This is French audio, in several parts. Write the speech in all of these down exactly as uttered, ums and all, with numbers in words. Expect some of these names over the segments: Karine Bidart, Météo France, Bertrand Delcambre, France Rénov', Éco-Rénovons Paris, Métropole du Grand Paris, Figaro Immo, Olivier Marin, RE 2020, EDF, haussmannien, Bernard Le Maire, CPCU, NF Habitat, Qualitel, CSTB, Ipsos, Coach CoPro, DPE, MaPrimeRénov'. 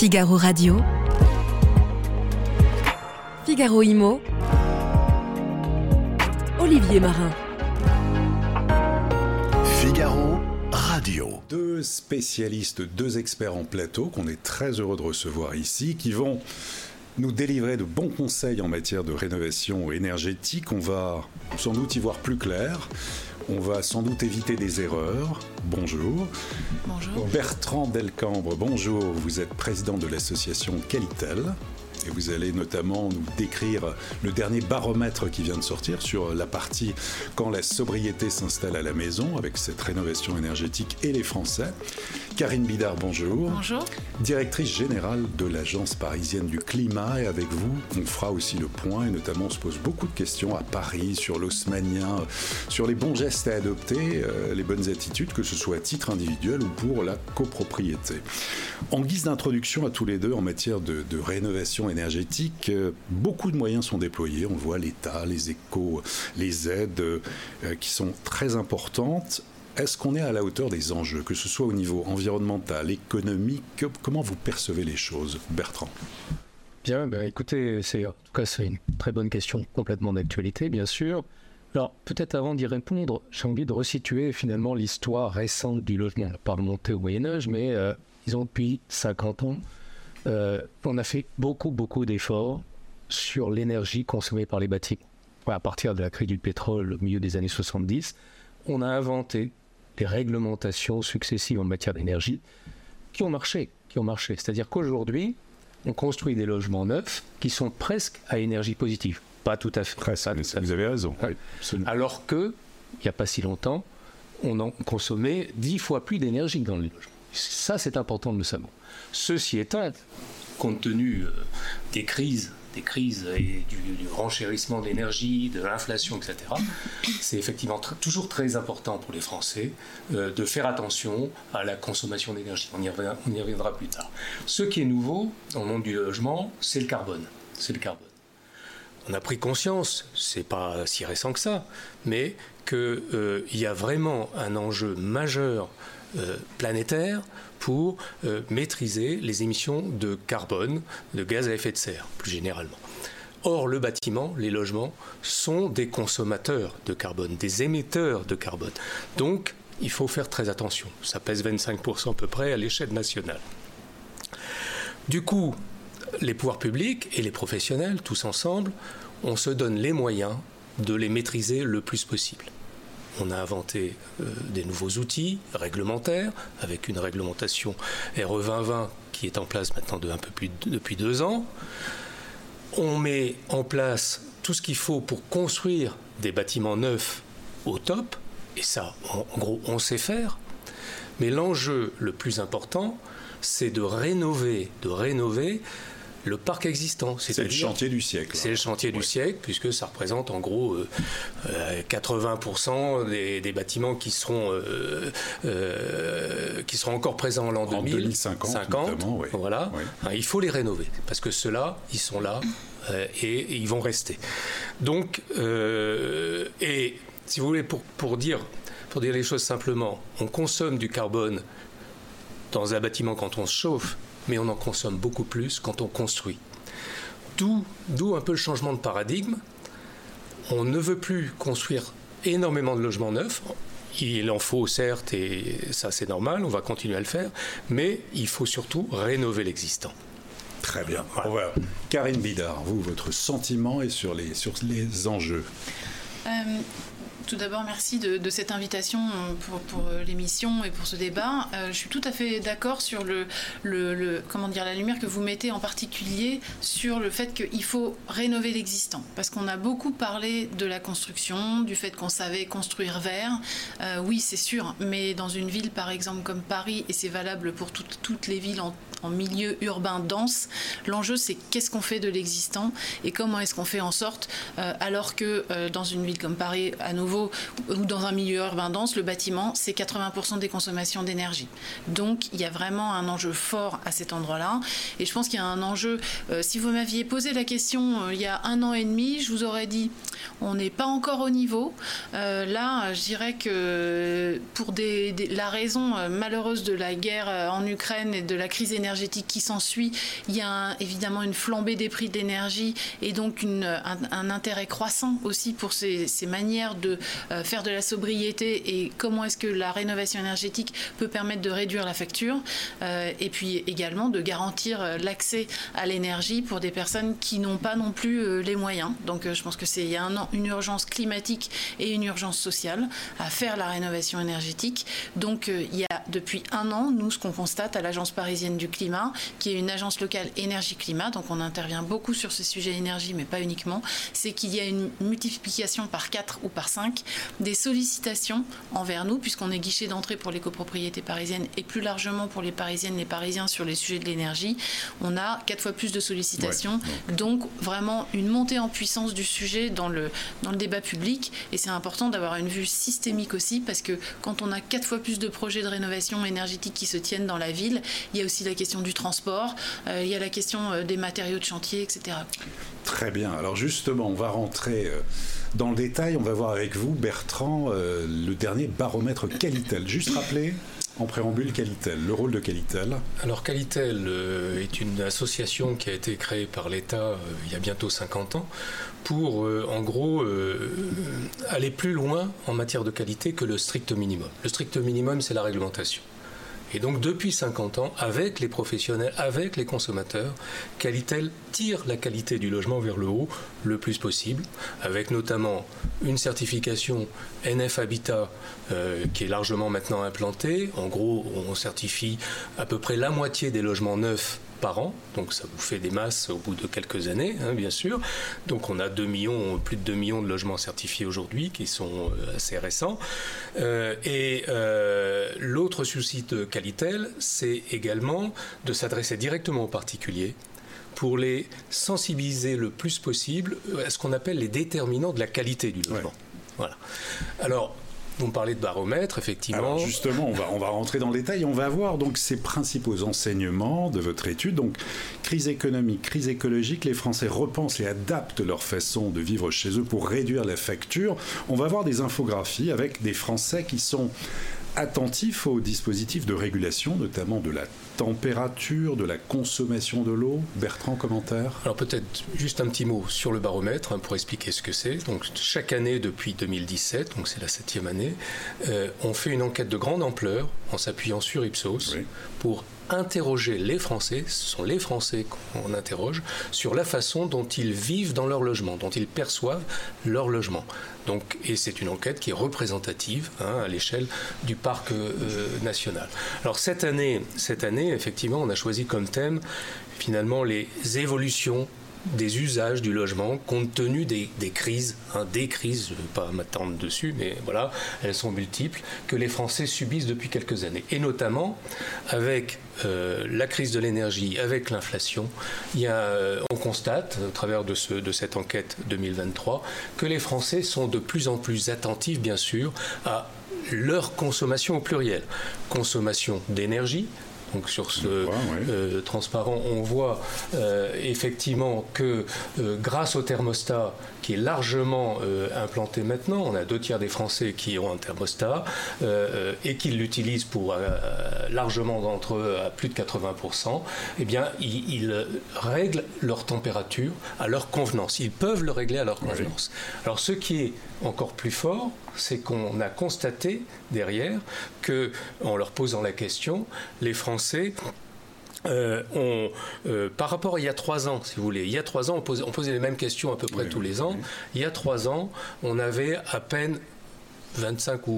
Figaro Radio, Figaro Immo, Olivier Marin. Figaro Radio. Deux spécialistes, deux experts en plateau qu'on est très heureux de recevoir ici, qui vont nous délivrer de bons conseils en matière de rénovation énergétique. On va sans doute y voir plus clair. On va sans doute éviter des erreurs. Bonjour. Bonjour. Bertrand Delcambre, bonjour. Vous êtes président de l'association Qualitel. Et vous allez notamment nous décrire le dernier baromètre qui vient de sortir sur la partie « Quand la sobriété s'installe à la maison » avec cette rénovation énergétique et les Français. Karine Bidart, bonjour. Bonjour. Directrice générale de l'Agence parisienne du climat. Et avec vous, on fera aussi le point. Et notamment, on se pose beaucoup de questions à Paris sur l'haussmannien, sur les bons gestes à adopter, euh, les bonnes attitudes, que ce soit à titre individuel ou pour la copropriété. En guise d'introduction à tous les deux en matière de, de rénovation énergétique, beaucoup de moyens sont déployés. On voit l'État, les échos, les aides euh, qui sont très importantes. Est-ce qu'on est à la hauteur des enjeux, que ce soit au niveau environnemental, économique? Comment vous percevez les choses, Bertrand? Bien, ben écoutez, c'est, en tout cas, c'est une très bonne question, complètement d'actualité, bien sûr. Alors, peut-être avant d'y répondre, j'ai envie de resituer finalement l'histoire récente du logement. On n'a pas remonté au Moyen-Âge, mais euh, ils ont depuis cinquante ans, Euh, on a fait beaucoup, beaucoup d'efforts sur l'énergie consommée par les bâtiments. Enfin, à partir de la crise du pétrole au milieu des années soixante-dix, on a inventé des réglementations successives en matière d'énergie qui ont marché, qui ont marché. C'est-à-dire qu'aujourd'hui, on construit des logements neufs qui sont presque à énergie positive. Pas tout à fait. Presque, tout à fait. Vous avez raison. Oui, alors que, il n'y a pas si longtemps, on en consommait dix fois plus d'énergie dans les logements. Ça, c'est important de le savoir. Ceci étant, compte tenu euh, des crises, des crises et du, du renchérissement de l'énergie, de l'inflation, et cetera, c'est effectivement tr- toujours très important pour les Français euh, de faire attention à la consommation d'énergie. On y reviendra, on y reviendra plus tard. Ce qui est nouveau dans le monde du logement, c'est le carbone. C'est le carbone. On a pris conscience, c'est pas si récent que ça, mais qu'il euh, y a vraiment un enjeu majeur Euh, planétaire pour euh, maîtriser les émissions de carbone, de gaz à effet de serre, plus généralement. Or, le bâtiment, les logements, sont des consommateurs de carbone, des émetteurs de carbone. Donc, il faut faire très attention. Ça pèse vingt-cinq pour cent à peu près à l'échelle nationale. Du coup, les pouvoirs publics et les professionnels, tous ensemble, on se donne les moyens de les maîtriser le plus possible. On a inventé euh, des nouveaux outils réglementaires avec une réglementation R E vingt vingt qui est en place maintenant de un peu plus de, depuis deux ans. On met en place tout ce qu'il faut pour construire des bâtiments neufs au top. Et ça, en, en gros, on sait faire. Mais l'enjeu le plus important, c'est de rénover, de rénover le parc existant. C'est, c'est le chantier du siècle. C'est le chantier ouais. du siècle, puisque ça représente en gros euh, euh, quatre-vingts pour cent des, des bâtiments qui seront, euh, euh, qui seront encore présents en l'an en deux mille. deux mille cinquante, cinquante ouais. Voilà. Ouais. Hein, il faut les rénover, parce que ceux-là, ils sont là euh, et, et ils vont rester. Donc, euh, et si vous voulez, pour, pour, dire, pour dire les choses simplement, on consomme du carbone dans un bâtiment quand on se chauffe, mais on en consomme beaucoup plus quand on construit. D'où, d'où un peu le changement de paradigme. On ne veut plus construire énormément de logements neufs. Il en faut certes, et ça c'est normal, on va continuer à le faire, mais il faut surtout rénover l'existant. Très bien. Voilà. On va... Karine Bidart, vous, votre sentiment est sur les, sur les enjeux. Euh... Tout d'abord, merci de, de cette invitation pour, pour l'émission et pour ce débat. Euh, je suis tout à fait d'accord sur le, le, le, comment dire, la lumière que vous mettez en particulier sur le fait qu'il faut rénover l'existant. Parce qu'on a beaucoup parlé de la construction, du fait qu'on savait construire vert. Euh, oui, c'est sûr, mais dans une ville, par exemple, comme Paris, et c'est valable pour tout, toutes les villes en, en milieu urbain dense, l'enjeu, c'est qu'est-ce qu'on fait de l'existant et comment est-ce qu'on fait en sorte, euh, alors que euh, dans une ville comme Paris, à nouveau, ou dans un milieu urbain dense, le bâtiment, c'est quatre-vingts pour cent des consommations d'énergie. Donc, il y a vraiment un enjeu fort à cet endroit-là. Et je pense qu'il y a un enjeu... Euh, si vous m'aviez posé la question euh, il y a un an et demi, je vous aurais dit On n'est pas encore au niveau. Euh, là, je dirais que pour des, des, la raison malheureuse de la guerre en Ukraine et de la crise énergétique qui s'ensuit, il y a un, évidemment une flambée des prix de l'énergie et donc une, un, un intérêt croissant aussi pour ces, ces manières de euh, faire de la sobriété et comment est-ce que la rénovation énergétique peut permettre de réduire la facture euh, et puis également de garantir l'accès à l'énergie pour des personnes qui n'ont pas non plus euh, les moyens. Donc euh, je pense que c'est il y a un, une urgence climatique et une urgence sociale à faire la rénovation énergétique. Donc euh, il y a depuis un an, nous, ce qu'on constate à l'Agence parisienne du climat, qui est une agence locale énergie-climat, donc on intervient beaucoup sur ce sujet énergie, mais pas uniquement, c'est qu'il y a une multiplication par quatre ou par cinq des sollicitations envers nous, puisqu'on est guichet d'entrée pour les copropriétés parisiennes et plus largement pour les parisiennes, les parisiens sur les sujets de l'énergie. On a quatre fois plus de sollicitations, ouais. donc vraiment une montée en puissance du sujet dans le, dans le débat public, et c'est important d'avoir une vue systémique aussi, parce que quand on a quatre fois plus de projets de rénovation énergétique qui se tiennent dans la ville, il y a aussi la question du transport, euh, il y a la question des matériaux de chantier, et cetera. Très bien. Alors justement, on va rentrer dans le détail. On va voir avec vous, Bertrand, euh, le dernier baromètre Qualitel. Juste rappeler en préambule Qualitel, le rôle de Qualitel. Alors Qualitel euh, est une association qui a été créée par l'État euh, il y a bientôt cinquante ans pour euh, en gros euh, aller plus loin en matière de qualité que le strict minimum. Le strict minimum, c'est la réglementation. Et donc depuis cinquante ans, avec les professionnels, avec les consommateurs, Qualitel tire la qualité du logement vers le haut le plus possible, avec notamment une certification N F Habitat euh, qui est largement maintenant implantée. En gros, on certifie à peu près la moitié des logements neufs par an, donc ça vous fait des masses au bout de quelques années, hein, bien sûr. Donc on a deux millions, plus de deux millions de logements certifiés aujourd'hui, qui sont assez récents. Euh, et euh, l'autre souci de Qualitel, c'est également de s'adresser directement aux particuliers pour les sensibiliser le plus possible à ce qu'on appelle les déterminants de la qualité du logement. Ouais. Voilà. Alors, vous me parlez de baromètre, effectivement. Alors justement, on va, on va rentrer dans le détail. On va voir donc ces principaux enseignements de votre étude. Donc, crise économique, crise écologique, les Français repensent et adaptent leur façon de vivre chez eux pour réduire la facture. On va voir des infographies avec des Français qui sont attentifs aux dispositifs de régulation, notamment de la température, de la consommation de l'eau. Bertrand, commentaire ? Alors peut-être juste un petit mot sur le baromètre hein, pour expliquer ce que c'est. Donc chaque année depuis deux mille dix-sept, donc c'est la septième année, euh, on fait une enquête de grande ampleur en s'appuyant sur Ipsos oui. pour interroger les Français, ce sont les Français qu'on interroge, sur la façon dont ils vivent dans leur logement, dont ils perçoivent leur logement. Donc, et c'est une enquête qui est représentative hein, à l'échelle du parc euh, national. Alors cette année, cette année, effectivement, on a choisi comme thème finalement les évolutions des usages du logement compte tenu des, des crises, hein, des crises, je ne vais pas m'attendre dessus, mais voilà, elles sont multiples, que les Français subissent depuis quelques années. Et notamment, avec euh, la crise de l'énergie, avec l'inflation, il y a, on constate, au travers de, ce, de cette enquête deux mille vingt-trois, que les Français sont de plus en plus attentifs, bien sûr, à leur consommation au pluriel. Consommation d'énergie. Donc sur ce ouais, ouais. Euh, transparent, on voit euh, effectivement que euh, grâce au thermostat qui est largement euh, implanté maintenant, on a deux tiers des Français qui ont un thermostat euh, et qui l'utilisent pour euh, largement d'entre eux à plus de quatre-vingts pour cent, eh bien ils, ils règlent leur température à leur convenance. Ils peuvent le régler à leur convenance. Oui. Alors ce qui est encore plus fort, c'est qu'on a constaté derrière que, en leur posant la question, les Français euh, ont, euh, par rapport à il y a trois ans, si vous voulez, il y a trois ans, on posait, on posait les mêmes questions à peu près oui, tous oui, les ans. Oui. Il y a trois ans, on avait à peine vingt-cinq ou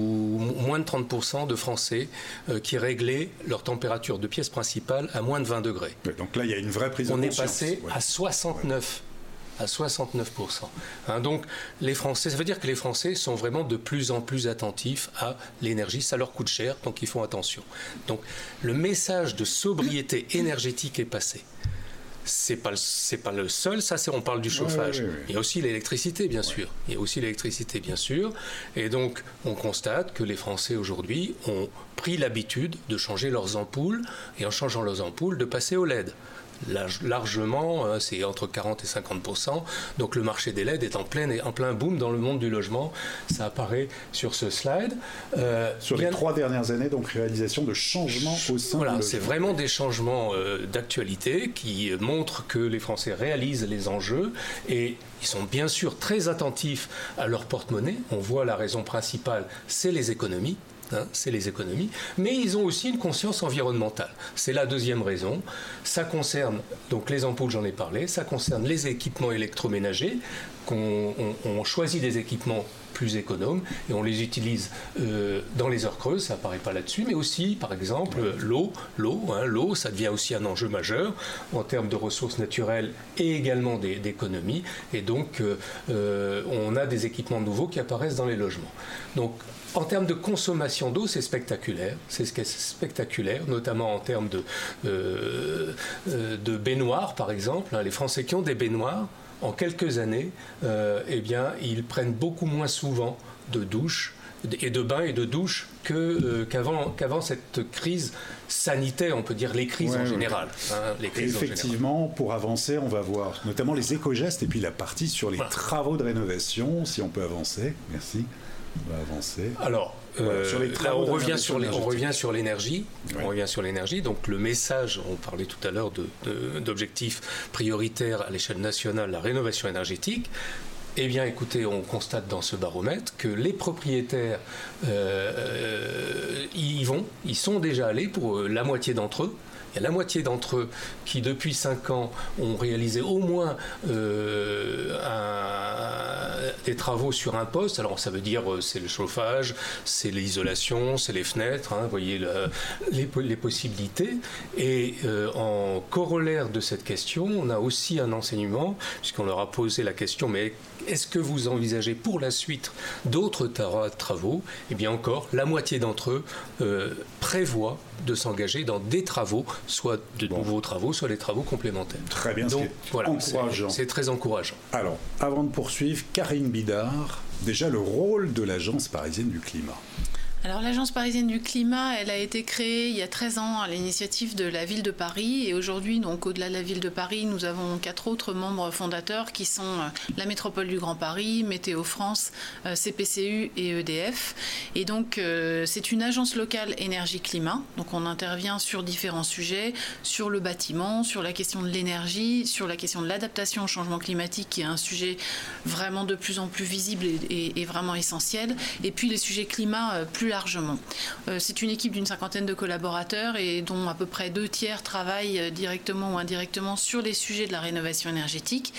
moins de trente pour cent de Français euh, qui réglaient leur température de pièce principale à moins de vingt degrés. Mais donc là, il y a une vraie prise de conscience. On est passé ouais. à soixante-neuf pour cent. Ouais. À soixante-neuf pour cent. Hein, donc, les Français, ça veut dire que les Français sont vraiment de plus en plus attentifs à l'énergie. Ça leur coûte cher, donc ils font attention. Donc, le message de sobriété énergétique est passé. C'est pas, c'est pas le seul, ça c'est, on parle du chauffage. Oui, oui, oui. Il y a aussi l'électricité, bien sûr. Il y a aussi l'électricité, bien sûr. Et donc, on constate que les Français aujourd'hui ont pris l'habitude de changer leurs ampoules et en changeant leurs ampoules, de passer au L E D. largement, c'est entre quarante et cinquante pour cent. Donc le marché des L E D est en plein, en plein boom dans le monde du logement. Ça apparaît sur ce slide. Euh, sur les bien... trois dernières années, donc réalisation de changements au sein voilà, du logement. C'est vraiment des changements euh, d'actualité qui montrent que les Français réalisent les enjeux et ils sont bien sûr très attentifs à leur porte-monnaie. On voit la raison principale, c'est les économies. Hein, c'est les économies, mais ils ont aussi une conscience environnementale. C'est la deuxième raison. Ça concerne, donc les ampoules, j'en ai parlé, ça concerne les équipements électroménagers, qu'on on, on choisit des équipements plus économes et on les utilise euh, dans les heures creuses, ça apparaît pas là-dessus, mais aussi, par exemple, euh, l'eau. L'eau, hein, l'eau, ça devient aussi un enjeu majeur en termes de ressources naturelles et également des, d'économie. Et donc, euh, euh, on a des équipements nouveaux qui apparaissent dans les logements. Donc, en termes de consommation d'eau, c'est spectaculaire. C'est ce qui est spectaculaire, notamment en termes de, euh, de baignoires, par exemple. Les Français qui ont des baignoires, en quelques années, euh, eh bien, ils prennent beaucoup moins souvent de douches et de bains et de douches que, euh, qu'avant, qu'avant cette crise sanitaire, on peut dire les crises ouais, en général. Ouais. Hein, les crises effectivement, en général. Pour avancer, on va voir notamment les éco-gestes et puis la partie sur les voilà. travaux de rénovation, si on peut avancer. Merci. On va avancer. Alors, euh, sur les là, on revient sur, les, on revient sur l'énergie. Ouais. On revient sur l'énergie. Donc, le message, on parlait tout à l'heure de, de, d'objectifs prioritaires à l'échelle nationale, la rénovation énergétique. Eh bien, écoutez, on constate dans ce baromètre que les propriétaires euh, y vont, ils sont déjà allés pour la moitié d'entre eux. Il y a la moitié d'entre eux qui, depuis cinq ans, ont réalisé au moins euh, un, des travaux sur un poste. Alors, ça veut dire c'est le chauffage, c'est l'isolation, c'est les fenêtres, hein, voyez le, les, les possibilités. Et euh, en corollaire de cette question, on a aussi un enseignement, puisqu'on leur a posé la question, mais est-ce que vous envisagez pour la suite d'autres tra- travaux ? Eh bien, encore, la moitié d'entre eux euh, prévoit de s'engager dans des travaux, soit de bon. nouveaux travaux, soit des travaux complémentaires. Très bien, donc c'est voilà, encourageant. C'est, c'est très encourageant. Alors, avant de poursuivre, Karine Bidart, déjà le rôle de l'Agence parisienne du climat. Alors l'Agence parisienne du climat, elle a été créée il y a treize ans à l'initiative de la ville de Paris et aujourd'hui, donc au-delà de la ville de Paris, nous avons quatre autres membres fondateurs qui sont la Métropole du Grand Paris, Météo France, C P C U et E D F. Et donc c'est une agence locale énergie-climat, donc on intervient sur différents sujets, sur le bâtiment, sur la question de l'énergie, sur la question de l'adaptation au changement climatique qui est un sujet vraiment de plus en plus visible et, et, et vraiment essentiel, et puis les sujets climat plus largement. C'est une équipe d'une cinquantaine de collaborateurs et dont à peu près deux tiers travaillent directement ou indirectement sur les sujets de la rénovation énergétique.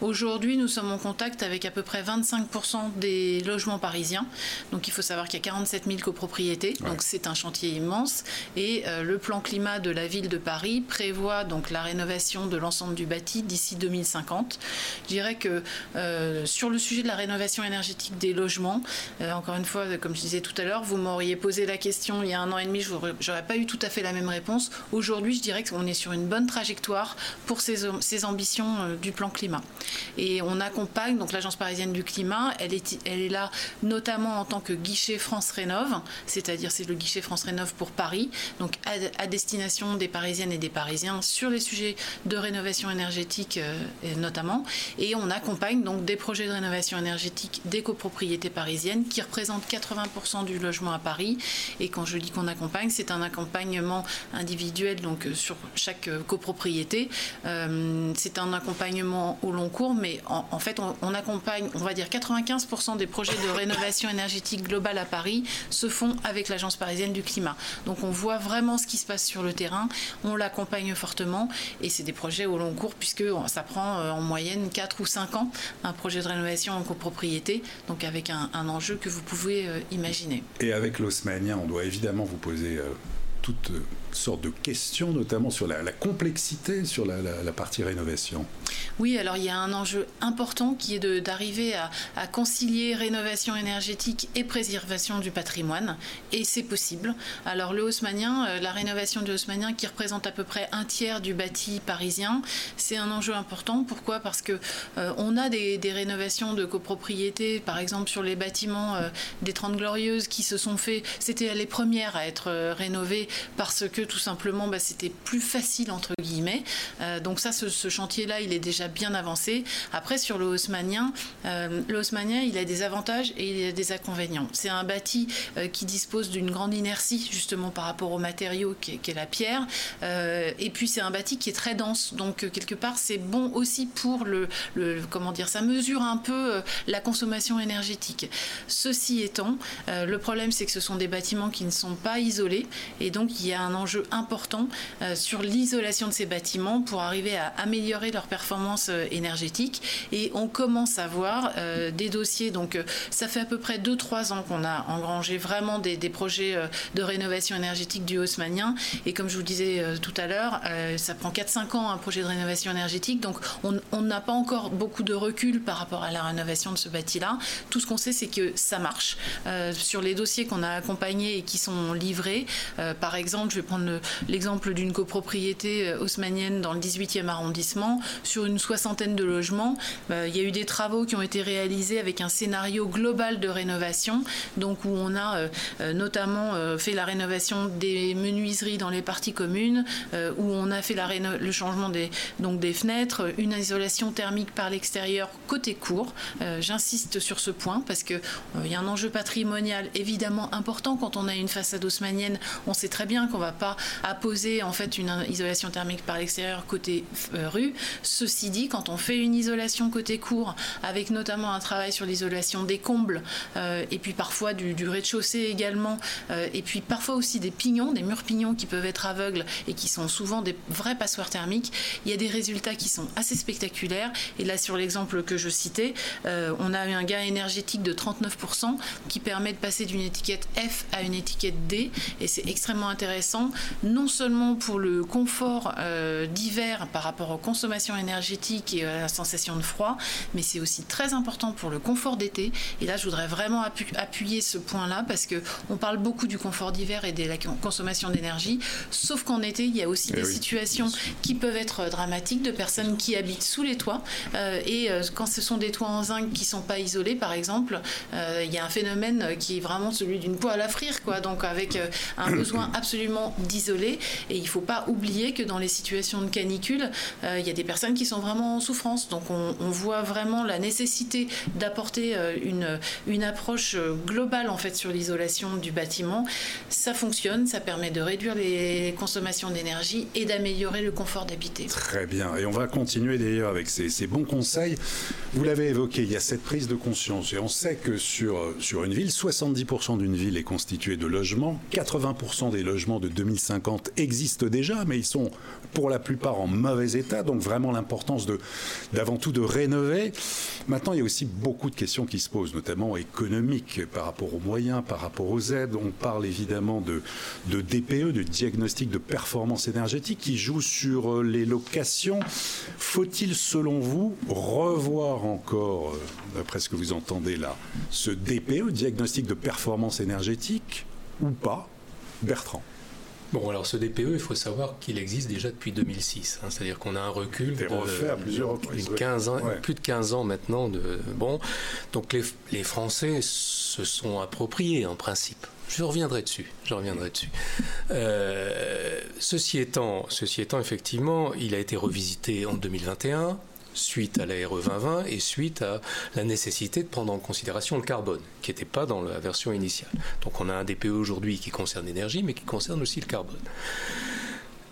Aujourd'hui, nous sommes en contact avec à peu près vingt-cinq pour cent des logements parisiens. Donc il faut savoir qu'il y a quarante-sept mille copropriétés, ouais. donc c'est un chantier immense. Et euh, le plan climat de la ville de Paris prévoit donc la rénovation de l'ensemble du bâti d'ici deux mille cinquante. Je dirais que euh, sur le sujet de la rénovation énergétique des logements, euh, encore une fois, comme je disais tout à l'heure, vous m'auriez posé la question il y a un an et demi, je n'aurais pas eu tout à fait la même réponse. Aujourd'hui, je dirais qu'on est sur une bonne trajectoire pour ces, ces ambitions euh, du plan climat. Et on accompagne, donc l'Agence parisienne du climat, elle est, elle est là notamment en tant que guichet France Rénov', c'est-à-dire c'est le guichet France Rénov' pour Paris, donc à, à destination des Parisiennes et des Parisiens sur les sujets de rénovation énergétique euh, notamment. Et on accompagne donc des projets de rénovation énergétique des copropriétés parisiennes qui représentent quatre-vingts pour cent du logement à Paris. Et quand je dis qu'on accompagne, c'est un accompagnement individuel donc sur chaque copropriété. Euh, c'est un accompagnement au long cours. Mais en, en fait, on, on accompagne, on va dire, quatre-vingt-quinze pour cent des projets de rénovation énergétique globale à Paris se font avec l'Agence parisienne du climat. Donc, on voit vraiment ce qui se passe sur le terrain. On l'accompagne fortement et c'est des projets au long cours puisque ça prend en moyenne quatre ou cinq ans un projet de rénovation en copropriété, donc avec un, un enjeu que vous pouvez imaginer. Et avec l'haussmannien, on doit évidemment vous poser... Euh... toutes sortes de questions, notamment sur la, la complexité, sur la, la, la partie rénovation. Oui, alors il y a un enjeu important qui est de, d'arriver à, à concilier rénovation énergétique et préservation du patrimoine, et c'est possible. Alors le haussmannien, la rénovation du haussmannien qui représente à peu près un tiers du bâti parisien, c'est un enjeu important. Pourquoi ? Parce que euh, on a des, des rénovations de copropriétés, par exemple sur les bâtiments euh, des Trente Glorieuses qui se sont fait, c'était les premières à être euh, rénovées, parce que que tout simplement bah, c'était plus facile entre guillemets. Euh, donc ça, ce, ce chantier-là, il est déjà bien avancé. Après, sur le haussmannien, euh, le haussmannien, il a des avantages et il a des inconvénients. C'est un bâti euh, qui dispose d'une grande inertie justement par rapport aux matériaux qu'est, qu'est la pierre. Euh, et puis c'est un bâti qui est très dense. Donc euh, quelque part, c'est bon aussi pour le, le comment dire, ça mesure un peu euh, la consommation énergétique. Ceci étant, euh, le problème, c'est que ce sont des bâtiments qui ne sont pas isolés et donc il y a un enjeu important euh, sur l'isolation de ces bâtiments pour arriver à améliorer leur performance euh, énergétique. Et on commence à voir euh, des dossiers, donc euh, ça fait à peu près deux à trois ans qu'on a engrangé vraiment des, des projets euh, de rénovation énergétique du haussmannien. Et comme je vous disais euh, tout à l'heure, euh, ça prend quatre à cinq ans un projet de rénovation énergétique, donc on, on n'a pas encore beaucoup de recul par rapport à la rénovation de ce bâti-là. Tout ce qu'on sait, c'est que ça marche. Euh, sur les dossiers qu'on a accompagnés et qui sont livrés, euh, par exemple, je vais prendre le, l'exemple d'une copropriété haussmannienne dans le dix-huitième arrondissement, sur une soixantaine de logements, euh, il y a eu des travaux qui ont été réalisés avec un scénario global de rénovation, donc où on a euh, notamment euh, fait la rénovation des menuiseries dans les parties communes, euh, où on a fait la réno- le changement des, donc des fenêtres, une isolation thermique par l'extérieur côté cour. Euh, j'insiste sur ce point parce que euh, il y a un enjeu patrimonial évidemment important. Quand on a une façade haussmannienne, on sait très bien qu'on ne va pas apposer en fait une isolation thermique par l'extérieur côté euh, rue. Ceci dit, quand on fait une isolation côté cour, avec notamment un travail sur l'isolation des combles euh, et puis parfois du, du rez-de-chaussée également, euh, et puis parfois aussi des pignons, des murs pignons qui peuvent être aveugles et qui sont souvent des vrais passoires thermiques, il y a des résultats qui sont assez spectaculaires. Et là, sur l'exemple que je citais, euh, on a eu un gain énergétique de trente-neuf pour cent qui permet de passer d'une étiquette F à une étiquette D, et c'est extrêmement intéressant, non seulement pour le confort euh, d'hiver par rapport aux consommations énergétiques et à la sensation de froid, mais c'est aussi très important pour le confort d'été. Et là, je voudrais vraiment appu- appuyer ce point-là, parce qu'on parle beaucoup du confort d'hiver et de la consommation d'énergie, sauf qu'en été, il y a aussi et des oui. situations qui peuvent être dramatiques, de personnes qui habitent sous les toits, euh, et euh, quand ce sont des toits en zinc qui ne sont pas isolés, par exemple, euh, il y a un phénomène qui est vraiment celui d'une poêle à frire, quoi. Donc avec euh, un besoin absolument d'isoler. Et il ne faut pas oublier que dans les situations de canicule, euh, il y a des personnes qui sont vraiment en souffrance. Donc on, on voit vraiment la nécessité d'apporter euh, une, une approche globale en fait sur l'isolation du bâtiment. Ça fonctionne, ça permet de réduire les consommations d'énergie et d'améliorer le confort d'habiter. Très bien, et on va continuer d'ailleurs avec ces, ces bons conseils. Vous l'avez évoqué, il y a cette prise de conscience, et on sait que sur, sur une ville, soixante-dix pour cent d'une ville est constituée de logements, quatre-vingts pour cent des logements de deux mille cinquante existent déjà, mais ils sont pour la plupart en mauvais état, donc vraiment l'importance de, d'avant tout de rénover. Maintenant, il y a aussi beaucoup de questions qui se posent, notamment économiques, par rapport aux moyens, par rapport aux aides. On parle évidemment de, de D P E, de diagnostic de performance énergétique, qui joue sur les locations. Faut-il, selon vous, revoir encore, d'après ce que vous entendez là, ce D P E, diagnostic de performance énergétique, ou pas, Bertrand ? Bon, alors ce D P E, il faut savoir qu'il existe déjà depuis deux mille six, hein, c'est-à-dire qu'on a un recul de, à plusieurs de, de quinze ans, ouais. plus de quinze ans maintenant. De, bon, donc les, les Français se sont appropriés en principe. Je reviendrai dessus. Je reviendrai dessus. Euh, ceci étant, ceci étant, effectivement, il a été revisité en deux mille vingt et un suite à la R E vingt vingt et suite à la nécessité de prendre en considération le carbone, qui n'était pas dans la version initiale. Donc on a un D P E aujourd'hui qui concerne l'énergie, mais qui concerne aussi le carbone.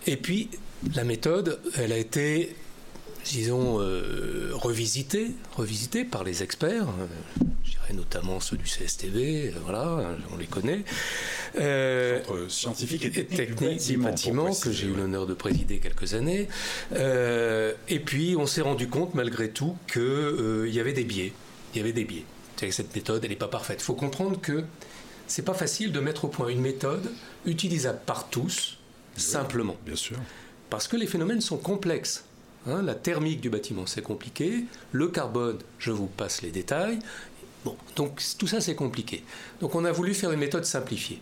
Et puis, la méthode, elle a été, disons, euh, revisitée, revisitée par les experts, euh, je dirais notamment ceux du C S T B, euh, voilà, on les connaît. Euh, Centre scientifique et technique, technique du bâtiment, bâtiment que j'ai eu l'honneur de présider quelques années. Euh, et puis, on s'est rendu compte, malgré tout, qu'il euh, y avait des biais. Il y avait des biais. C'est-à-dire que cette méthode, elle n'est pas parfaite. Il faut comprendre que c'est pas facile de mettre au point une méthode utilisable par tous, oui, simplement. Bien sûr. Parce que les phénomènes sont complexes. Hein, la thermique du bâtiment, c'est compliqué. Le carbone, je vous passe les détails. Bon, donc tout ça, c'est compliqué. Donc on a voulu faire une méthode simplifiée.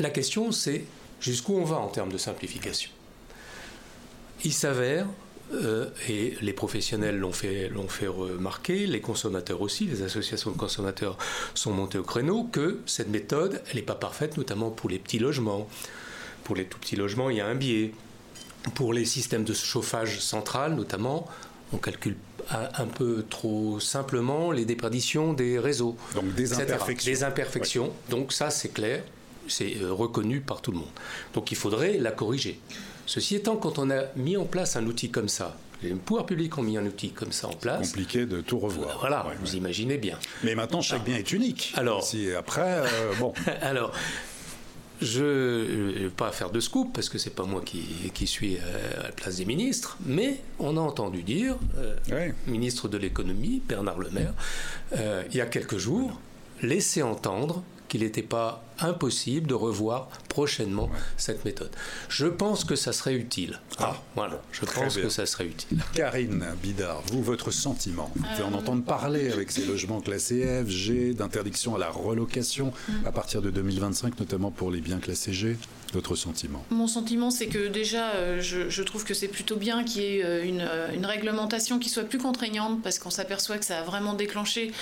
La question, c'est jusqu'où on va en termes de simplification. Il s'avère, euh, et les professionnels l'ont fait, l'ont fait remarquer, les consommateurs aussi, les associations de consommateurs sont montées au créneau, que cette méthode, elle n'est pas parfaite, notamment pour les petits logements, Pour les tout petits logements, il y a un biais. Pour les systèmes de chauffage central, notamment, on calcule un peu trop simplement les déperditions des réseaux. Donc des imperfections. Des imperfections. Ouais. Donc ça, c'est clair, c'est reconnu par tout le monde. Donc il faudrait la corriger. Ceci étant, quand on a mis en place un outil comme ça, les pouvoirs publics ont mis un outil comme ça en place. C'est compliqué de tout revoir. Voilà, ouais, vous ouais. imaginez bien. Mais maintenant, chaque ah. bien est unique. Alors, si après, euh, bon. Alors, je ne vais pas faire de scoop, parce que ce n'est pas moi qui, qui suis à la place des ministres, mais on a entendu dire, euh, ouais. ministre de l'économie, Bernard Le Maire, euh, il y a quelques jours, ouais. laisser entendre qu'il n'était pas impossible de revoir prochainement ouais. cette méthode. Je pense que ça serait utile. Ah, voilà, je pense bien. que ça serait utile. Karine Bidart, vous, votre sentiment, vous pouvez euh... en entendre parler avec ces logements classés F, G, d'interdiction à la relocation mmh. à partir de deux mille vingt-cinq, notamment pour les biens classés G. Votre sentiment ? Mon sentiment, c'est que déjà, je, je trouve que c'est plutôt bien qu'il y ait une, une réglementation qui soit plus contraignante, parce qu'on s'aperçoit que ça a vraiment déclenché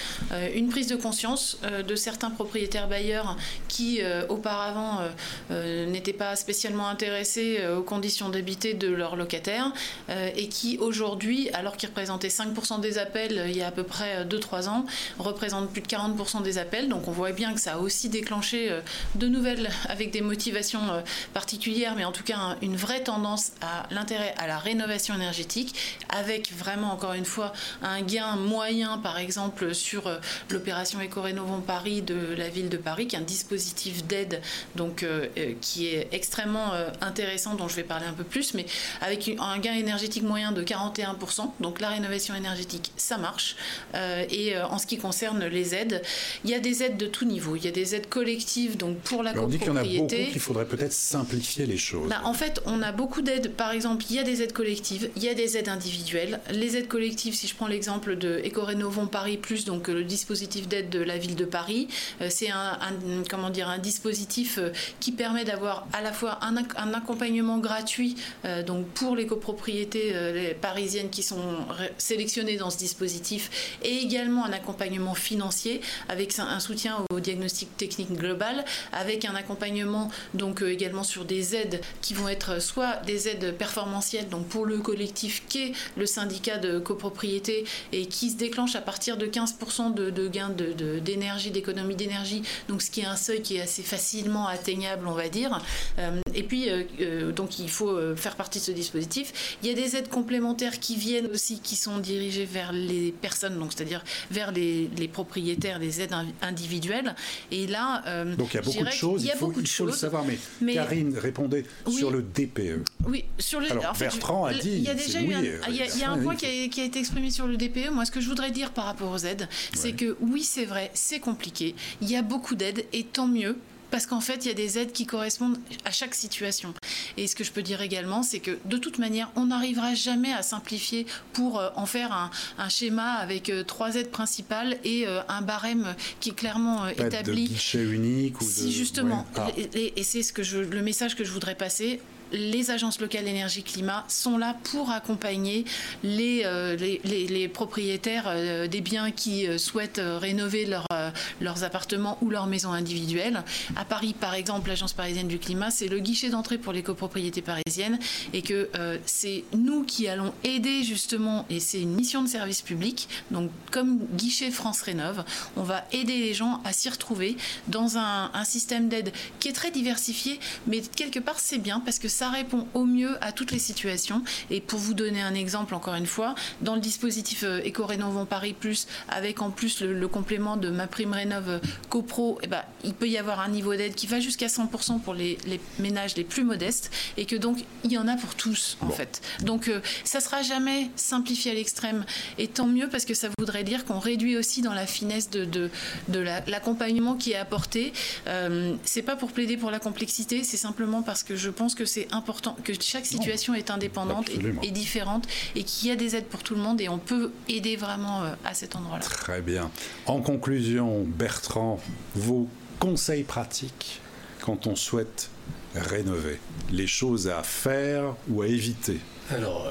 une prise de conscience de certains propriétaires bailleurs qui qui euh, auparavant euh, euh, n'étaient pas spécialement intéressés euh, aux conditions d'habiter de leurs locataires euh, et qui aujourd'hui, alors qu'ils représentaient cinq pour cent des appels euh, il y a à peu près euh, deux à trois ans, représentent plus de quarante pour cent des appels. Donc on voit bien que ça a aussi déclenché euh, de nouvelles, avec des motivations euh, particulières, mais en tout cas un, une vraie tendance à l'intérêt à la rénovation énergétique, avec vraiment encore une fois un gain moyen par exemple sur euh, l'opération Éco-Rénovons Paris de la ville de Paris, qui est un dispositif d'aide donc euh, qui est extrêmement euh, intéressant, dont je vais parler un peu plus, mais avec une, un gain énergétique moyen de quarante et un pour cent. Donc la rénovation énergétique, ça marche. Euh, et euh, en ce qui concerne les aides, il y a des aides de tout niveau. Il y a des aides collectives donc pour la copropriété. On dit qu'il y en a beaucoup, qu'il faudrait peut-être simplifier les choses. Bah, en fait, on a beaucoup d'aides. Par exemple, il y a des aides collectives, il y a des aides individuelles. Les aides collectives, si je prends l'exemple de Éco-Rénovons Paris Plus, donc le dispositif d'aide de la ville de Paris, euh, c'est un, un comment dire un dispositif qui permet d'avoir à la fois un, un accompagnement gratuit euh, donc pour les copropriétés euh, les parisiennes qui sont ré- sélectionnées dans ce dispositif, et également un accompagnement financier avec un, un soutien au diagnostic technique global, avec un accompagnement donc euh, également sur des aides qui vont être soit des aides performantielles donc pour le collectif qu'est le syndicat de copropriété et qui se déclenche à partir de quinze pour cent de, de gains de, de, d'énergie, d'économie d'énergie, donc ce qui est un seuil qui est assez facilement atteignable, on va dire. Euh, et puis, euh, donc, il faut faire partie de ce dispositif. Il y a des aides complémentaires qui viennent aussi, qui sont dirigées vers les personnes, donc c'est-à-dire vers les, les propriétaires, des aides individuelles. Et là, euh, donc il y a beaucoup de choses. Il faut, beaucoup de il faut choses, le savoir. Mais, mais Karine répondait oui, sur le D P E. Oui, sur le. Alors, alors Bertrand je, a dit. Il y a déjà eu. Un, il y a, il y a un point qui a, qui a été exprimé sur le D P E. Moi, ce que je voudrais dire par rapport aux aides, ouais. c'est que oui, c'est vrai, c'est compliqué. Il y a beaucoup d'aides et tant mieux, parce qu'en fait, il y a des aides qui correspondent à chaque situation. Et ce que je peux dire également, c'est que de toute manière, on n'arrivera jamais à simplifier pour en faire un, un schéma avec trois aides principales et un barème qui est clairement Pas établi. De guichet unique ou de... Si justement, ouais. ah. et, et c'est ce que je, le message que je voudrais passer. Les agences locales énergie-climat sont là pour accompagner les, euh, les, les, les propriétaires euh, des biens qui euh, souhaitent euh, rénover leur, euh, leurs appartements ou leurs maisons individuelles. À Paris, par exemple, l'Agence parisienne du climat, c'est le guichet d'entrée pour les copropriétés parisiennes, et que euh, c'est nous qui allons aider justement, et c'est une mission de service public, donc comme guichet France Rénov', on va aider les gens à s'y retrouver dans un, un système d'aide qui est très diversifié, mais quelque part c'est bien parce que ça Ça répond au mieux à toutes les situations. Et pour vous donner un exemple, encore une fois, dans le dispositif Éco-Rénovons Paris Plus, avec en plus le, le complément de MaPrimeRénov' CoPro, eh ben, il peut y avoir un niveau d'aide qui va jusqu'à cent pour cent pour les, les ménages les plus modestes, et que donc il y en a pour tous en bon. fait. Donc euh, ça ne sera jamais simplifié à l'extrême, et tant mieux, parce que ça voudrait dire qu'on réduit aussi dans la finesse de, de, de la, l'accompagnement qui est apporté. Euh, c'est pas pour plaider pour la complexité, c'est simplement parce que je pense que c'est important, que chaque situation non. est indépendante et, et différente, et qu'il y a des aides pour tout le monde, et on peut aider vraiment à cet endroit-là. Très bien. En conclusion, Bertrand, vos conseils pratiques quand on souhaite rénover, les choses à faire ou à éviter. Alors,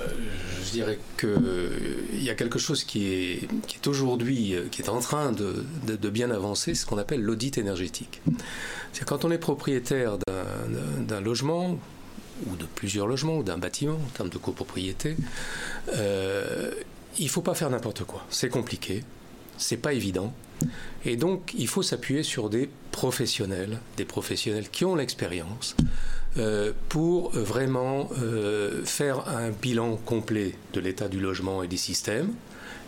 je dirais qu'il y a quelque chose qui est, qui est aujourd'hui, qui est en train de, de, de bien avancer, c'est ce qu'on appelle l'audit énergétique. C'est quand on est propriétaire d'un, d'un logement, ou de plusieurs logements, ou d'un bâtiment, en termes de copropriété, euh, il ne faut pas faire n'importe quoi. C'est compliqué, c'est pas évident. Et donc, il faut s'appuyer sur des professionnels, des professionnels qui ont l'expérience, euh, pour vraiment euh, faire un bilan complet de l'état du logement et des systèmes,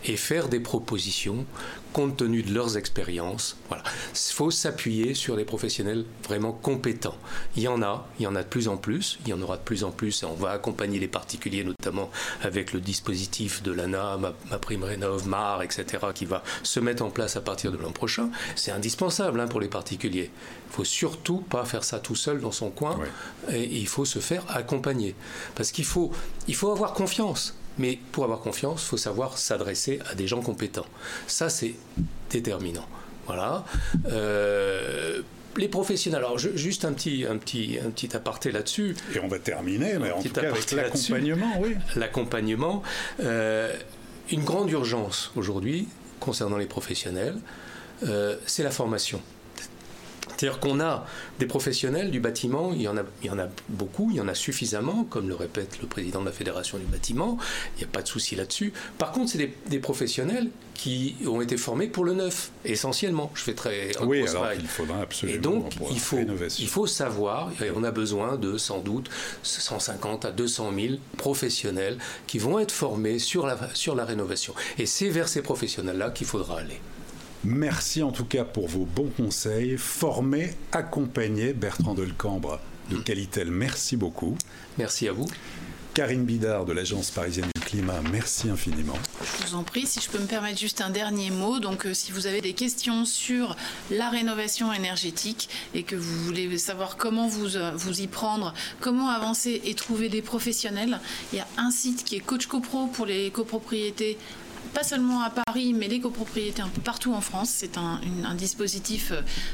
et faire des propositions compte tenu de leurs expériences. Voilà. Il faut s'appuyer sur des professionnels vraiment compétents. Il y en a, il y en a de plus en plus, il y en aura de plus en plus, et on va accompagner les particuliers, notamment avec le dispositif de l'A N A, MaPrimeRénov', MAR, et cetera, qui va se mettre en place à partir de l'an prochain. C'est indispensable hein, pour les particuliers. Il ne faut surtout pas faire ça tout seul dans son coin, ouais. et, et il faut se faire accompagner. Parce qu'il faut, il faut avoir confiance. Mais pour avoir confiance, il faut savoir s'adresser à des gens compétents. Ça, c'est déterminant. Voilà. Euh, les professionnels. Alors, je, juste un petit, un, petit, un petit aparté là-dessus. Et on va terminer, mais en tout cas avec l'accompagnement. Oui. L'accompagnement. Euh, une grande urgence aujourd'hui, concernant les professionnels, euh, c'est la formation. C'est-à-dire qu'on a des professionnels du bâtiment, il y en a, il y en a beaucoup, il y en a suffisamment, comme le répète le président de la Fédération du bâtiment, il n'y a pas de souci là-dessus. Par contre, c'est des, des professionnels qui ont été formés pour le neuf, essentiellement. Je fais très... Oui, alors il faudra absolument... Et donc, il faut, il faut savoir, et on a besoin de, sans doute, cent cinquante à deux cent mille professionnels qui vont être formés sur la, sur la rénovation. Et c'est vers ces professionnels-là qu'il faudra aller. Merci en tout cas pour vos bons conseils. Formez, accompagnez Bertrand Delcambre de Qualitel. Merci beaucoup. Merci à vous. Karine Bidart de l'Agence parisienne du climat, merci infiniment. Je vous en prie, si je peux me permettre juste un dernier mot. Donc, euh, si vous avez des questions sur la rénovation énergétique et que vous voulez savoir comment vous, euh, vous y prendre, comment avancer et trouver des professionnels, il y a un site qui est Coach CoPro pour les copropriétés. Pas seulement à Paris, mais les copropriétés un peu partout en France. C'est un, une, un dispositif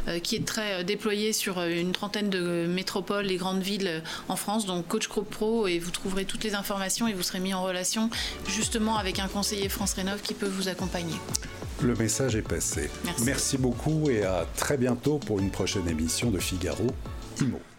euh, qui est très euh, déployé sur une trentaine de métropoles et grandes villes euh, en France. Donc Coach CoPro, et vous trouverez toutes les informations et vous serez mis en relation justement avec un conseiller France Rénov' qui peut vous accompagner. Le message est passé. Merci. Merci beaucoup et à très bientôt pour une prochaine émission de Figaro Immo.